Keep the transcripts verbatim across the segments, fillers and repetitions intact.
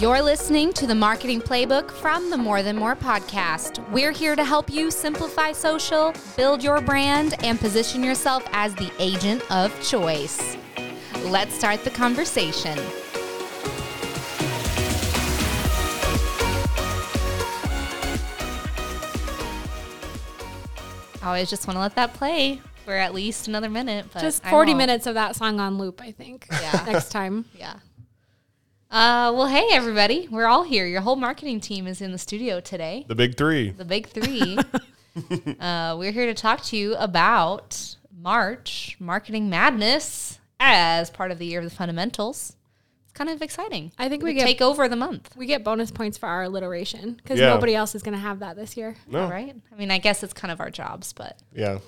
You're listening to the Marketing Playbook from the More Than More podcast. We're here to help you simplify social, build your brand, and position yourself as the agent of choice. Let's start the conversation. I always just want to let that play for at least another minute. But just forty minutes of that song on loop, I think. Yeah. Next time. Yeah. Uh, well, hey, everybody. We're all here. Your whole marketing team is in the studio today. The big three. The big three. uh, we're here to talk to you about March Marketing Madness as part of the Year of the Fundamentals. It's kind of exciting. I think we, we get, take over the month. We get bonus points for our alliteration because yeah. nobody else is going to have that this year. No. All right. I mean, I guess it's kind of our jobs, but. Yeah.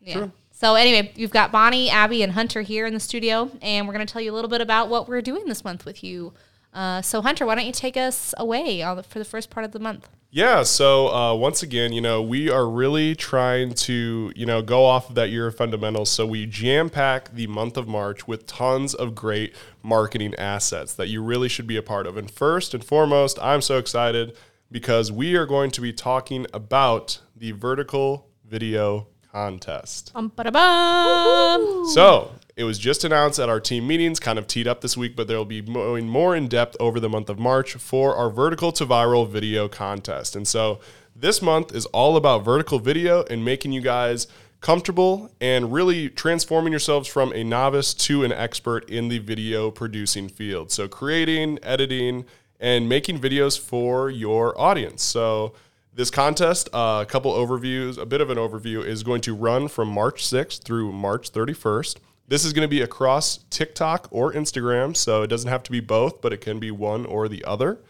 yeah. Sure. So anyway, you've got Bonnie, Abby, and Hunter here in the studio, and we're going to tell you a little bit about what we're doing this month with you. Uh, so Hunter, why don't you take us away all the, for the first part of the month? Yeah, so uh, once again, you know, we are really trying to, you know, go off of that year of fundamentals. So we jam-pack the month of March with tons of great marketing assets that you really should be a part of. And first and foremost, I'm so excited because we are going to be talking about the vertical video contest. Bum, ba-da-bum. So it was just announced at our team meetings, kind of teed up this week, but there will be going more in depth over the month of March for our vertical to viral video contest. And so this month is all about vertical video and making you guys comfortable and really transforming yourselves from a novice to an expert in the video producing field. So creating, editing, and making videos for your audience. So this contest, uh, a couple overviews, a bit of an overview, is going to run from March sixth through March thirty-first. This is going to be across TikTok or Instagram, so it doesn't have to be both, but it can be one or the other.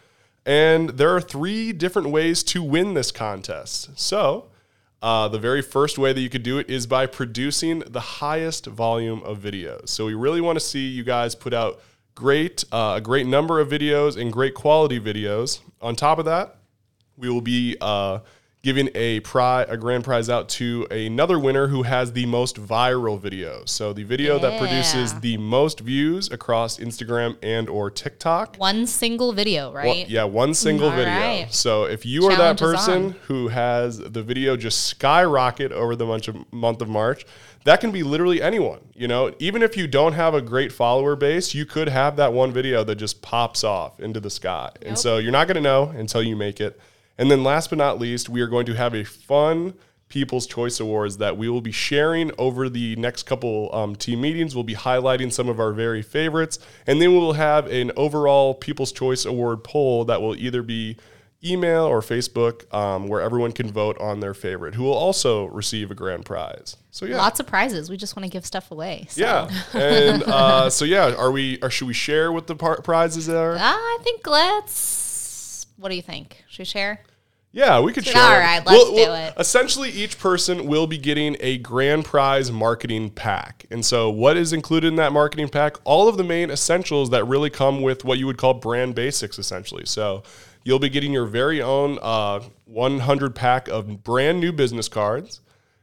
And there are three different ways to win this contest. So uh, the very first way that you could do it is by producing the highest volume of videos. So we really want to see you guys put out great, uh, a great number of videos and great quality videos. On top of that, we will be uh, giving a, pri- a grand prize out to another winner who has the most viral video. So the video yeah. that produces the most views across Instagram and or TikTok. One single video, right? Well, yeah, one single All video. Right. So if you Challenge are that person on. who has the video just skyrocket over the month of, month of March, that can be literally anyone. You know, even if you don't have a great follower base, you could have that one video that just pops off into the sky. Nope. And so you're not going to know until you make it. And then last but not least, we are going to have a fun People's Choice Awards that we will be sharing over the next couple um, team meetings. We'll be highlighting some of our very favorites. And then we'll have an overall People's Choice Award poll that will either be email or Facebook, um, where everyone can vote on their favorite, who will also receive a grand prize. So yeah, lots of prizes. We just want to give stuff away. So. Yeah, and uh, so yeah, are we? Or should we share what the par- prizes are? Uh, I think let's. What do you think? Should we share? Yeah, we could share. All right, let's we'll, do we'll, it. Essentially, each person will be getting a grand prize marketing pack. And so what is included in that marketing pack? All of the main essentials that really come with what you would call brand basics, essentially. So you'll be getting your very own uh, one hundred pack of brand new business cards.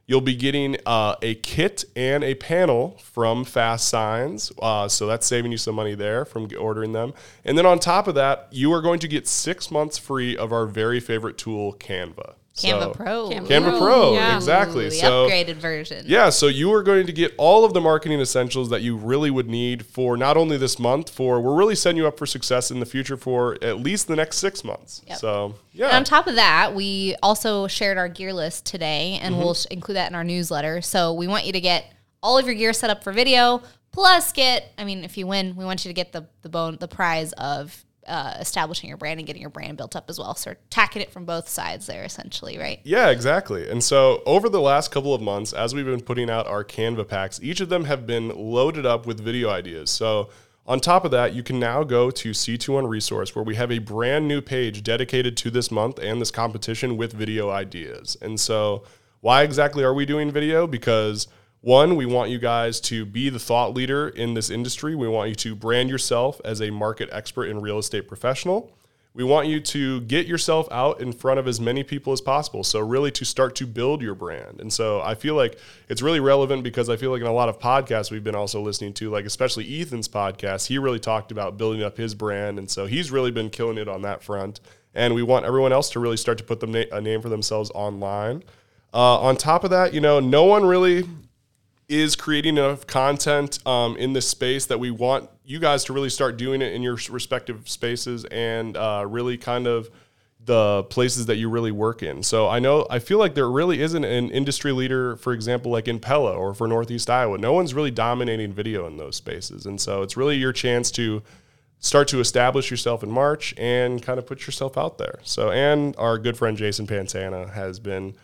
You'll be getting uh, a kit and a panel from Fast Signs. Uh, so that's saving you some money there from ordering them. And then on top of that, you are going to get six months free of our very favorite tool, Canva. Canva so, Pro. Canva, Canva Pro, yeah. exactly. Ooh, the so, upgraded version. Yeah, so you are going to get all of the marketing essentials that you really would need for not only this month, for we're really setting you up for success in the future for at least the next six months. Yep. So, yeah. And on top of that, we also shared our gear list today, and mm-hmm. we'll include that in our newsletter. So we want you to get all of your gear set up for video, plus get, I mean, if you win, we want you to get the the bone the prize of Uh, establishing your brand and getting your brand built up as well. So attacking it from both sides there, essentially, right? Yeah, exactly. And so over the last couple of months, as we've been putting out our Canva packs, each of them have been loaded up with video ideas. So on top of that, you can now go to C twenty-one Resource, where we have a brand new page dedicated to this month and this competition with video ideas. And so why exactly are we doing video? Because one, we want you guys to be the thought leader in this industry. We want you to brand yourself as a market expert and real estate professional. We want you to get yourself out in front of as many people as possible. So really to start to build your brand. And so I feel like it's really relevant because I feel like in a lot of podcasts we've been also listening to, like especially Ethan's podcast, he really talked about building up his brand. And so he's really been killing it on that front. And we want everyone else to really start to put them na- a name for themselves online. Uh, on top of that, you know, no one really is creating enough content um, in this space that we want you guys to really start doing it in your respective spaces and uh, really kind of the places that you really work in. So I know, I feel like there really isn't an industry leader, for example, like in Pella or for Northeast Iowa. No one's really dominating video in those spaces. And so it's really your chance to start to establish yourself in March and kind of put yourself out there. So, and our good friend Jason Pantana has been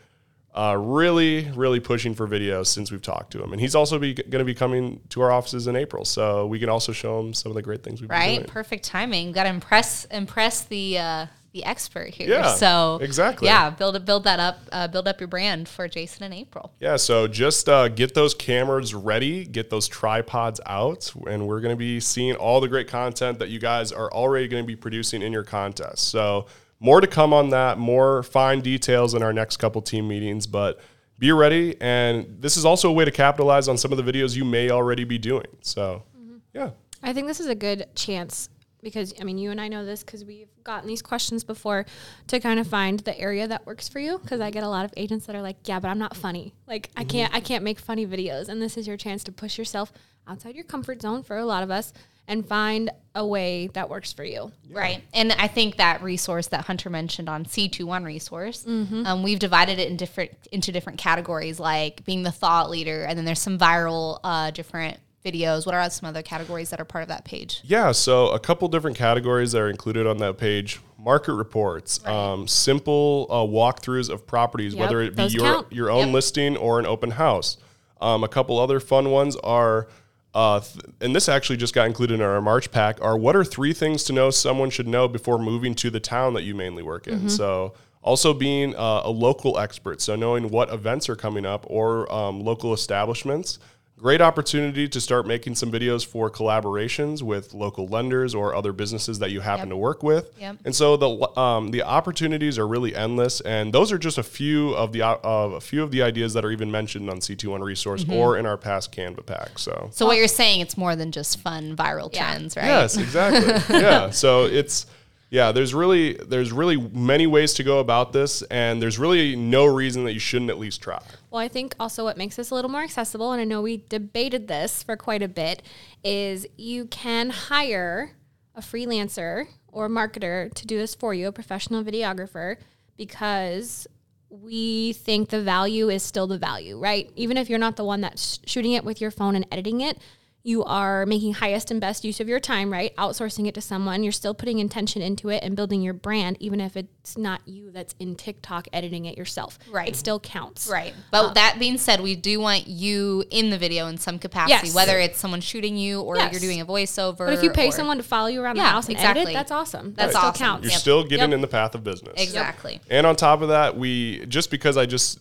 Uh, really, really pushing for videos since we've talked to him. And he's also be, going to be coming to our offices in April. So we can also show him some of the great things we've right? been doing. Right, perfect timing. We've got to impress impress the uh, the expert here. Yeah, so, exactly. Yeah, build, build that up. Uh, build up your brand for Jason in April. Yeah, so just uh, get those cameras ready. Get those tripods out. And we're going to be seeing all the great content that you guys are already going to be producing in your contest. So more to come on that, more fine details in our next couple team meetings, but be ready. And this is also a way to capitalize on some of the videos you may already be doing. So, mm-hmm. yeah. I think this is a good chance because, I mean, you and I know this because we've gotten these questions before to kind of find the area that works for you. Because I get a lot of agents that are like, yeah, but I'm not funny. Like, mm-hmm. I can't, I can't make funny videos. And this is your chance to push yourself outside your comfort zone for a lot of us and find a way that works for you. Yeah. Right. And I think that resource that Hunter mentioned on C twenty-one Resource, mm-hmm. um, we've divided it in different into different categories, like being the thought leader, and then there's some viral uh, different videos. What are some other categories that are part of that page? Yeah, so a couple different categories that are included on that page. Market reports, right. um, simple uh, walkthroughs of properties, yep, whether it be your, count. your own yep. listing or an open house. Um, a couple other fun ones are... Uh, th- and this actually just got included in our March pack, are what are three things to know someone should know before moving to the town that you mainly work in? Mm-hmm. So also being uh, a local expert, so knowing what events are coming up or um, local establishments. Great opportunity to start making some videos for collaborations with local lenders or other businesses that you happen yep. to work with. Yep. And so the um, the opportunities are really endless. And those are just a few of the uh, a few of the ideas that are even mentioned on C twenty-one Resource mm-hmm. or in our past Canva pack. So, so what you're saying, it's more than just fun viral yeah. trends, right? Yes, exactly. yeah. So it's. Yeah, there's really there's really many ways to go about this, and there's really no reason that you shouldn't at least try. Well, I think also what makes this a little more accessible, and I know we debated this for quite a bit, is you can hire a freelancer or a marketer to do this for you, a professional videographer, because we think the value is still the value, right? Even if you're not the one that's shooting it with your phone and editing it, you are making highest and best use of your time, right? Outsourcing it to someone. You're still putting intention into it and building your brand, even if it's not you that's in TikTok editing it yourself. Right. It still counts. Right. But um, that being said, we do want you in the video in some capacity, yes. whether it's someone shooting you or yes. you're doing a voiceover. But if you pay or, someone to follow you around yeah, the house and exactly. edit it, that's awesome. That's right. awesome. Still counts. You're yep. still getting yep. in the path of business. Exactly. Yep. And on top of that, we just because I just...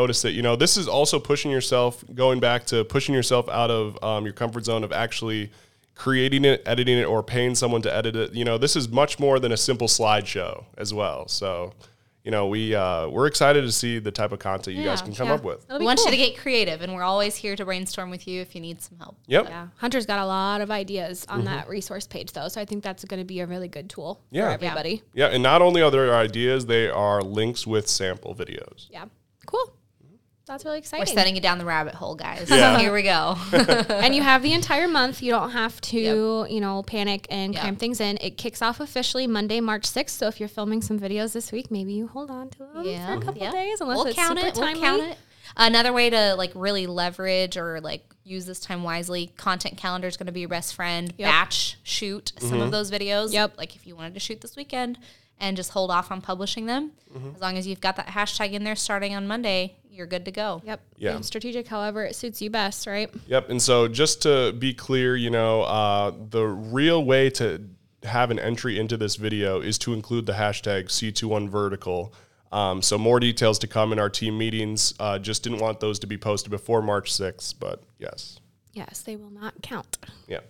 notice it, you know, this is also pushing yourself, going back to pushing yourself out of um, your comfort zone of actually creating it, editing it, or paying someone to edit it. You know, this is much more than a simple slideshow as well. So, you know, we, uh, we're excited to see the type of content you yeah, guys can come yeah. up with. We want cool. you to get creative, and we're always here to brainstorm with you if you need some help. Yep. Yeah. Hunter's got a lot of ideas on mm-hmm. that resource page, though, so I think that's going to be a really good tool yeah. for everybody. Yeah. yeah, and not only are there ideas, they are links with sample videos. Yeah. Cool. That's really exciting. We're sending you down the rabbit hole, guys. Yeah. Here we go. And you have the entire month. You don't have to, yep. you know, panic and yep. cram things in. It kicks off officially Monday, March sixth. So if you're filming some videos this week, maybe you hold on to them yeah. for a couple yep. days. Unless we'll it's count super it. timely. We'll count it. Another way to, like, really leverage or, like, use this time wisely, content calendar is going to be your best friend. Yep. Batch shoot mm-hmm. some of those videos. Yep. Like, if you wanted to shoot this weekend and just hold off on publishing them. Mm-hmm. As long as you've got that hashtag in there starting on Monday, you're good to go. Yep. Yeah. And strategic, however, it suits you best, right? Yep. And so just to be clear, you know, uh, the real way to have an entry into this video is to include the hashtag C twenty-one Vertical. Um, so more details to come in our team meetings. Uh, just didn't want those to be posted before March sixth, but yes. Yes, they will not count. Yeah.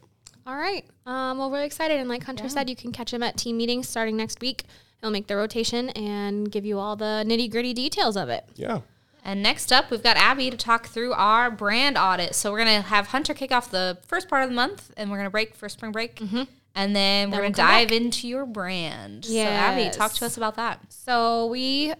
All right. Um, well, we're excited. And like Hunter yeah. said, you can catch him at team meetings starting next week. He'll make the rotation and give you all the nitty-gritty details of it. Yeah. And next up, we've got Abby to talk through our brand audit. So we're going to have Hunter kick off the first part of the month, and we're going to break for spring break. Mm-hmm. And then, then we're going to we'll dive back. into your brand. Yes. So Abby, talk to us about that. So we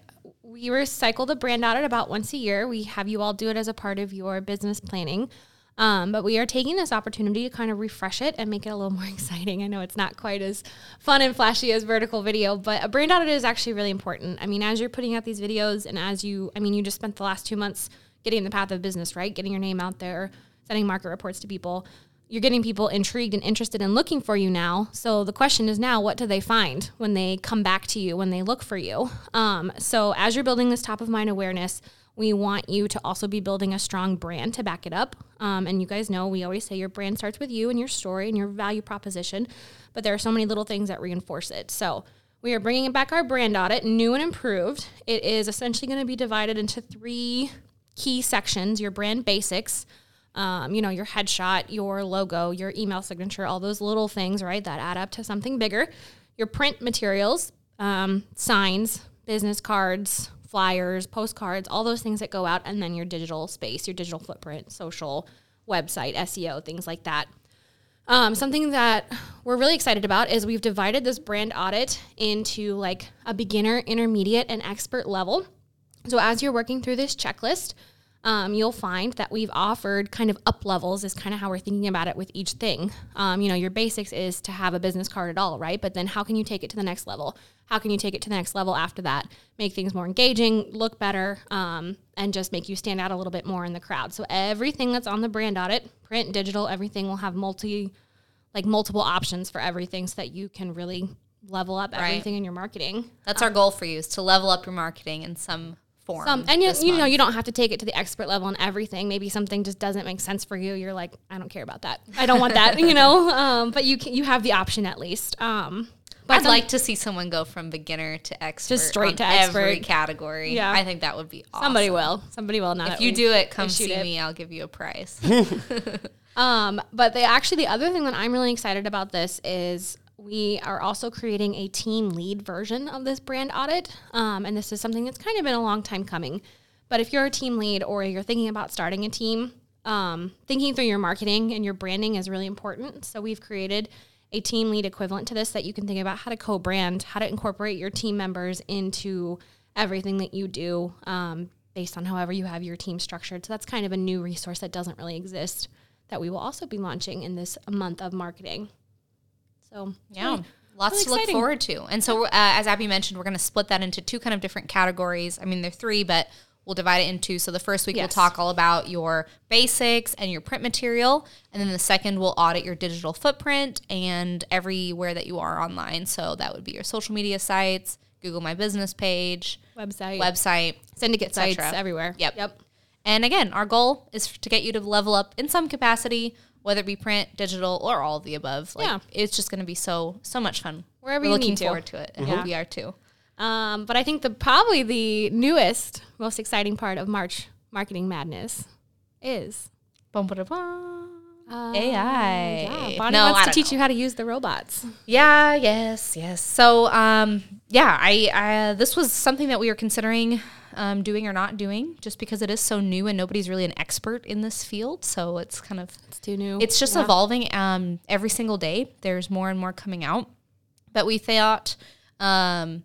we recycle the brand audit about once a year. We have you all do it as a part of your business planning. Um, but we are taking this opportunity to kind of refresh it and make it a little more exciting. I know it's not quite as fun and flashy as vertical video, but a brand audit is actually really important. I mean, as you're putting out these videos and as you, I mean, you just spent the last two months getting in the path of business, right? Getting your name out there, sending market reports to people. You're getting people intrigued and interested and looking for you now. So the question is now, what do they find when they come back to you, when they look for you? Um, so as you're building this top of mind awareness, we want you to also be building a strong brand to back it up. Um, and you guys know, we always say your brand starts with you and your story and your value proposition, but there are so many little things that reinforce it. So we are bringing back our brand audit, new and improved. It is essentially going to be divided into three key sections: your brand basics, um, you know, your headshot, your logo, your email signature, all those little things, right, that add up to something bigger, your print materials, um, signs, business cards, flyers, postcards, all those things that go out, and then your digital space, your digital footprint, social, website, S E O, things like that. Um, something that we're really excited about is we've divided this brand audit into like a beginner, intermediate, and expert level. So as you're working through this checklist, um, you'll find that we've offered kind of up levels is kind of how we're thinking about it with each thing. Um, you know, your basics is to have a business card at all, right? But then how can you take it to the next level? How can you take it to the next level after that? Make things more engaging, look better, um, and just make you stand out a little bit more in the crowd. So everything that's on the brand audit, print, digital, everything will have multi, like multiple options for everything so that you can really level up right. everything in your marketing. That's um, our goal for you, is to level up your marketing in some form. Some, and you, you know, you don't have to take it to the expert level on everything. Maybe something just doesn't make sense for you. You're like, I don't care about that. I don't want that, you know, um, but you can, you have the option at least. Um But I'd like to see someone go from beginner to expert, just straight to expert every category. Yeah, I think that would be awesome. Somebody will. Somebody will. Not if you do it, come see me. I'll give you a prize. um, but they actually, the other thing that I'm really excited about this is we are also creating a team lead version of this brand audit, um, and this is something that's kind of been a long time coming. But if you're a team lead or you're thinking about starting a team, um, thinking through your marketing and your branding is really important. So we've created a team lead equivalent to this that you can think about how to co-brand, how to incorporate your team members into everything that you do, um, based on however you have your team structured. So that's kind of a new resource that doesn't really exist that we will also be launching in this month of marketing. So yeah, really, lots really to exciting. Look forward to. And so uh, as Abby mentioned, we're going to split that into two kind of different categories. I mean, there are three, but we'll divide it into, so the first week yes. we'll talk all about your basics and your print material. And then the second, we'll audit your digital footprint and everywhere that you are online. So that would be your social media sites, Google My Business page. Website. Website. Syndicate sites, everywhere. Yep. Yep. And again, our goal is to get you to level up in some capacity, whether it be print, digital, or all of the above. Like, yeah. It's just going to be so, so much fun. Wherever We're you need to. Looking forward to it. And mm-hmm. we are too. Um, but I think the probably the newest, most exciting part of March Marketing Madness is bum, ba, da, bum. Uh, A I. Yeah. Bonnie no, wants I to teach know. you how to use the robots. Yeah, yes, yes. So, um, yeah, I, I this was something that we were considering um, doing or not doing, just because it is so new and nobody's really an expert in this field. So it's kind of it's too new. It's just yeah. evolving um, every single day. There's more and more coming out. But we thought. Um,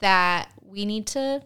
that we need to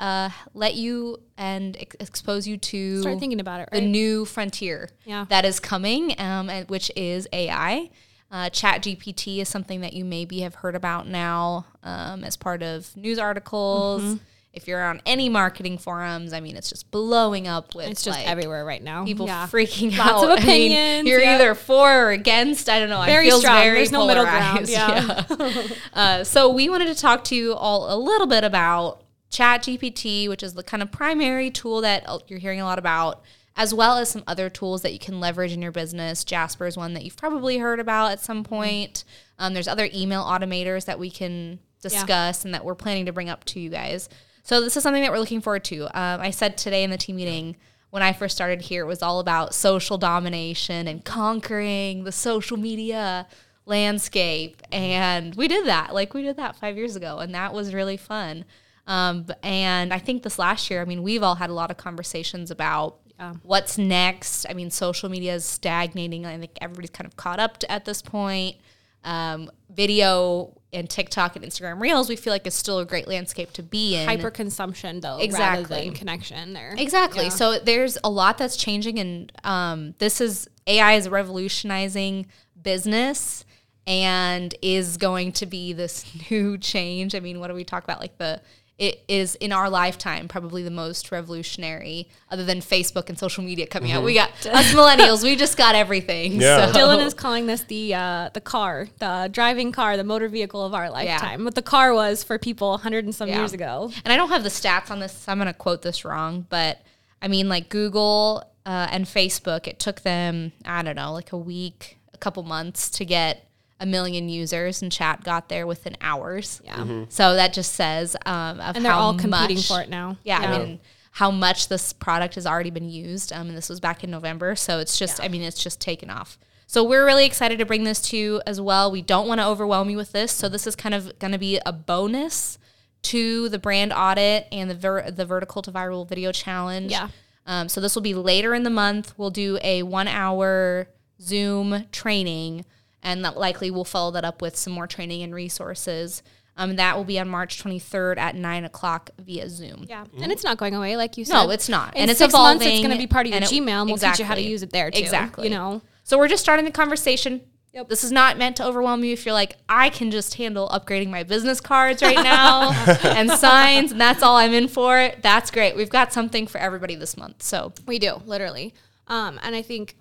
uh, let you and ex- expose you to start thinking about it, right? The new frontier yeah. that is coming, um, and which is A I. Uh, ChatGPT is something that you maybe have heard about now um, as part of news articles. Mm-hmm. If you're on any marketing forums, I mean, it's just blowing up with It's just like, everywhere right now. People yeah. freaking Lots out. Lots of opinions. I mean, you're yeah. either for or against. I don't know. Very strong. Very There's polarized. No middle ground. Yeah. yeah. uh, so we wanted to talk to you all a little bit about ChatGPT, which is the kind of primary tool that you're hearing a lot about, as well as some other tools that you can leverage in your business. Jasper is one that you've probably heard about at some point. Um, there's other email automators that we can discuss yeah. and that we're planning to bring up to you guys. So this is something that we're looking forward to. Um, I said today in the team meeting, when I first started here, it was all about social domination and conquering the social media landscape. And we did that. Like, we did that five years ago, and that was really fun. Um, and I think this last year, I mean, we've all had a lot of conversations about yeah. what's next. I mean, social media is stagnating. I think everybody's kind of caught up to, at this point. Um, video and TikTok and Instagram Reels, we feel like it's still a great landscape to be in. Hyper consumption, though, exactly. rather than connection there. Exactly. Yeah. So there's a lot that's changing, and um, this is A I is revolutionizing business and is going to be this new change. I mean, what do we talk about? Like the it is in our lifetime probably the most revolutionary, other than Facebook and social media coming mm-hmm. out. We got us millennials. We just got everything. Yeah. So. Dylan is calling this the uh, the car, the driving car, the motor vehicle of our lifetime. Yeah. What the car was for people a hundred and some yeah. years ago. And I don't have the stats on this, so I'm going to quote this wrong. But I mean, like Google uh, and Facebook, it took them, I don't know, like a week, a couple months to get a million users, and chat got there within hours. Yeah. Mm-hmm. So that just says um, of and they're how all competing much, for it now. Yeah, yeah. I mean, how much this product has already been used. Um, and this was back in November. So it's just, yeah. I mean, it's just taken off. So we're really excited to bring this to you as well. We don't want to overwhelm you with this. So this is kind of going to be a bonus to the brand audit and the ver- the vertical to viral video challenge. Yeah. Um, so this will be later in the month. We'll do a one hour Zoom training, and that likely we'll follow that up with some more training and resources. Um, that will be on March twenty-third at nine o'clock via Zoom. Yeah, mm-hmm. And it's not going away, like you said. No, it's not. In and it's six evolving. Months, it's going to be part of your it, Gmail, and exactly. we'll teach you how to use it there, too. Exactly. You know? So we're just starting the conversation. Yep. This is not meant to overwhelm you if you're like, I can just handle upgrading my business cards right now and signs, and that's all I'm in for. That's great. We've got something for everybody this month. So we do, literally. Um, and I think...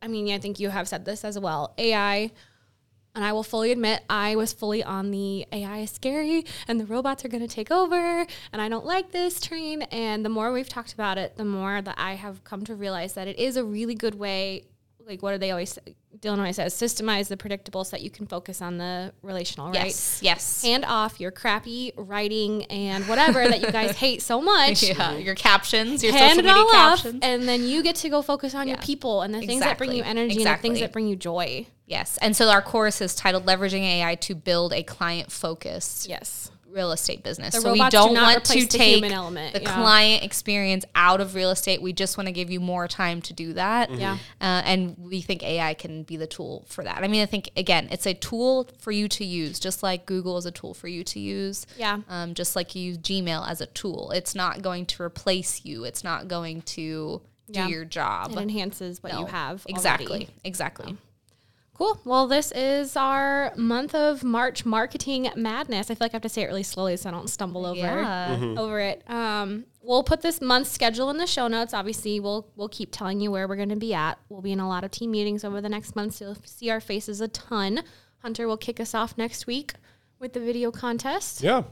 I mean, I think you have said this as well. A I, and I will fully admit, I was fully on the A I is scary and the robots are going to take over and I don't like this train. And the more we've talked about it, the more that I have come to realize that it is a really good way. Like, what do they always say? Dylan always says, systemize the predictable so that you can focus on the relational, right? Yes, yes. Hand off your crappy writing and whatever that you guys hate so much. Yeah, your captions, your Hand social media it all captions. Off, and then you get to go focus on yeah. your people and the things exactly. that bring you energy exactly. and the things that bring you joy. Yes, and so our course is titled Leveraging A I to Build a Client-Focused Yes. Real Estate Business. The so we don't do want to take the, element, the yeah. client experience out of real estate. We just want to give you more time to do that. Mm-hmm. Yeah, uh, and we think A I can be the tool for that. I mean, I think, again, it's a tool for you to use, just like Google is a tool for you to use. Yeah. Um, just like you use Gmail as a tool. It's not going to replace you. It's not going to yeah. do your job. It enhances what no. you have Exactly, already. exactly. Yeah. Cool. Well, this is our month of March marketing madness. I feel like I have to say it really slowly so I don't stumble over yeah. mm-hmm. over it. Um, we'll put this month's schedule in the show notes. Obviously, we'll we'll keep telling you where we're going to be at. We'll be in a lot of team meetings over the next month, so you'll see our faces a ton. Hunter will kick us off next week with the video contest. Yeah.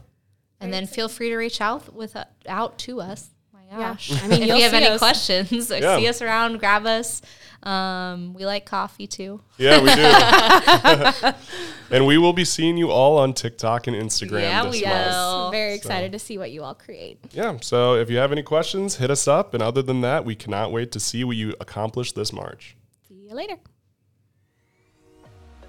And then feel free to reach out with uh, out to us. Gosh. Yeah. I mean, if you have any us. questions, yeah. see us around, grab us. Um, we like coffee too. Yeah, we do. And we will be seeing you all on TikTok and Instagram yeah, this we month. Will. Very excited so. to see what you all create. Yeah, so if you have any questions, hit us up. And other than that, we cannot wait to see what you accomplish this March. See you later.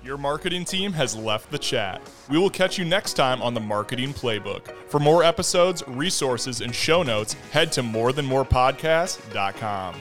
Your marketing team has left the chat. We will catch you next time on the Marketing Playbook. For more episodes, resources, and show notes, head to more than more podcast dot com.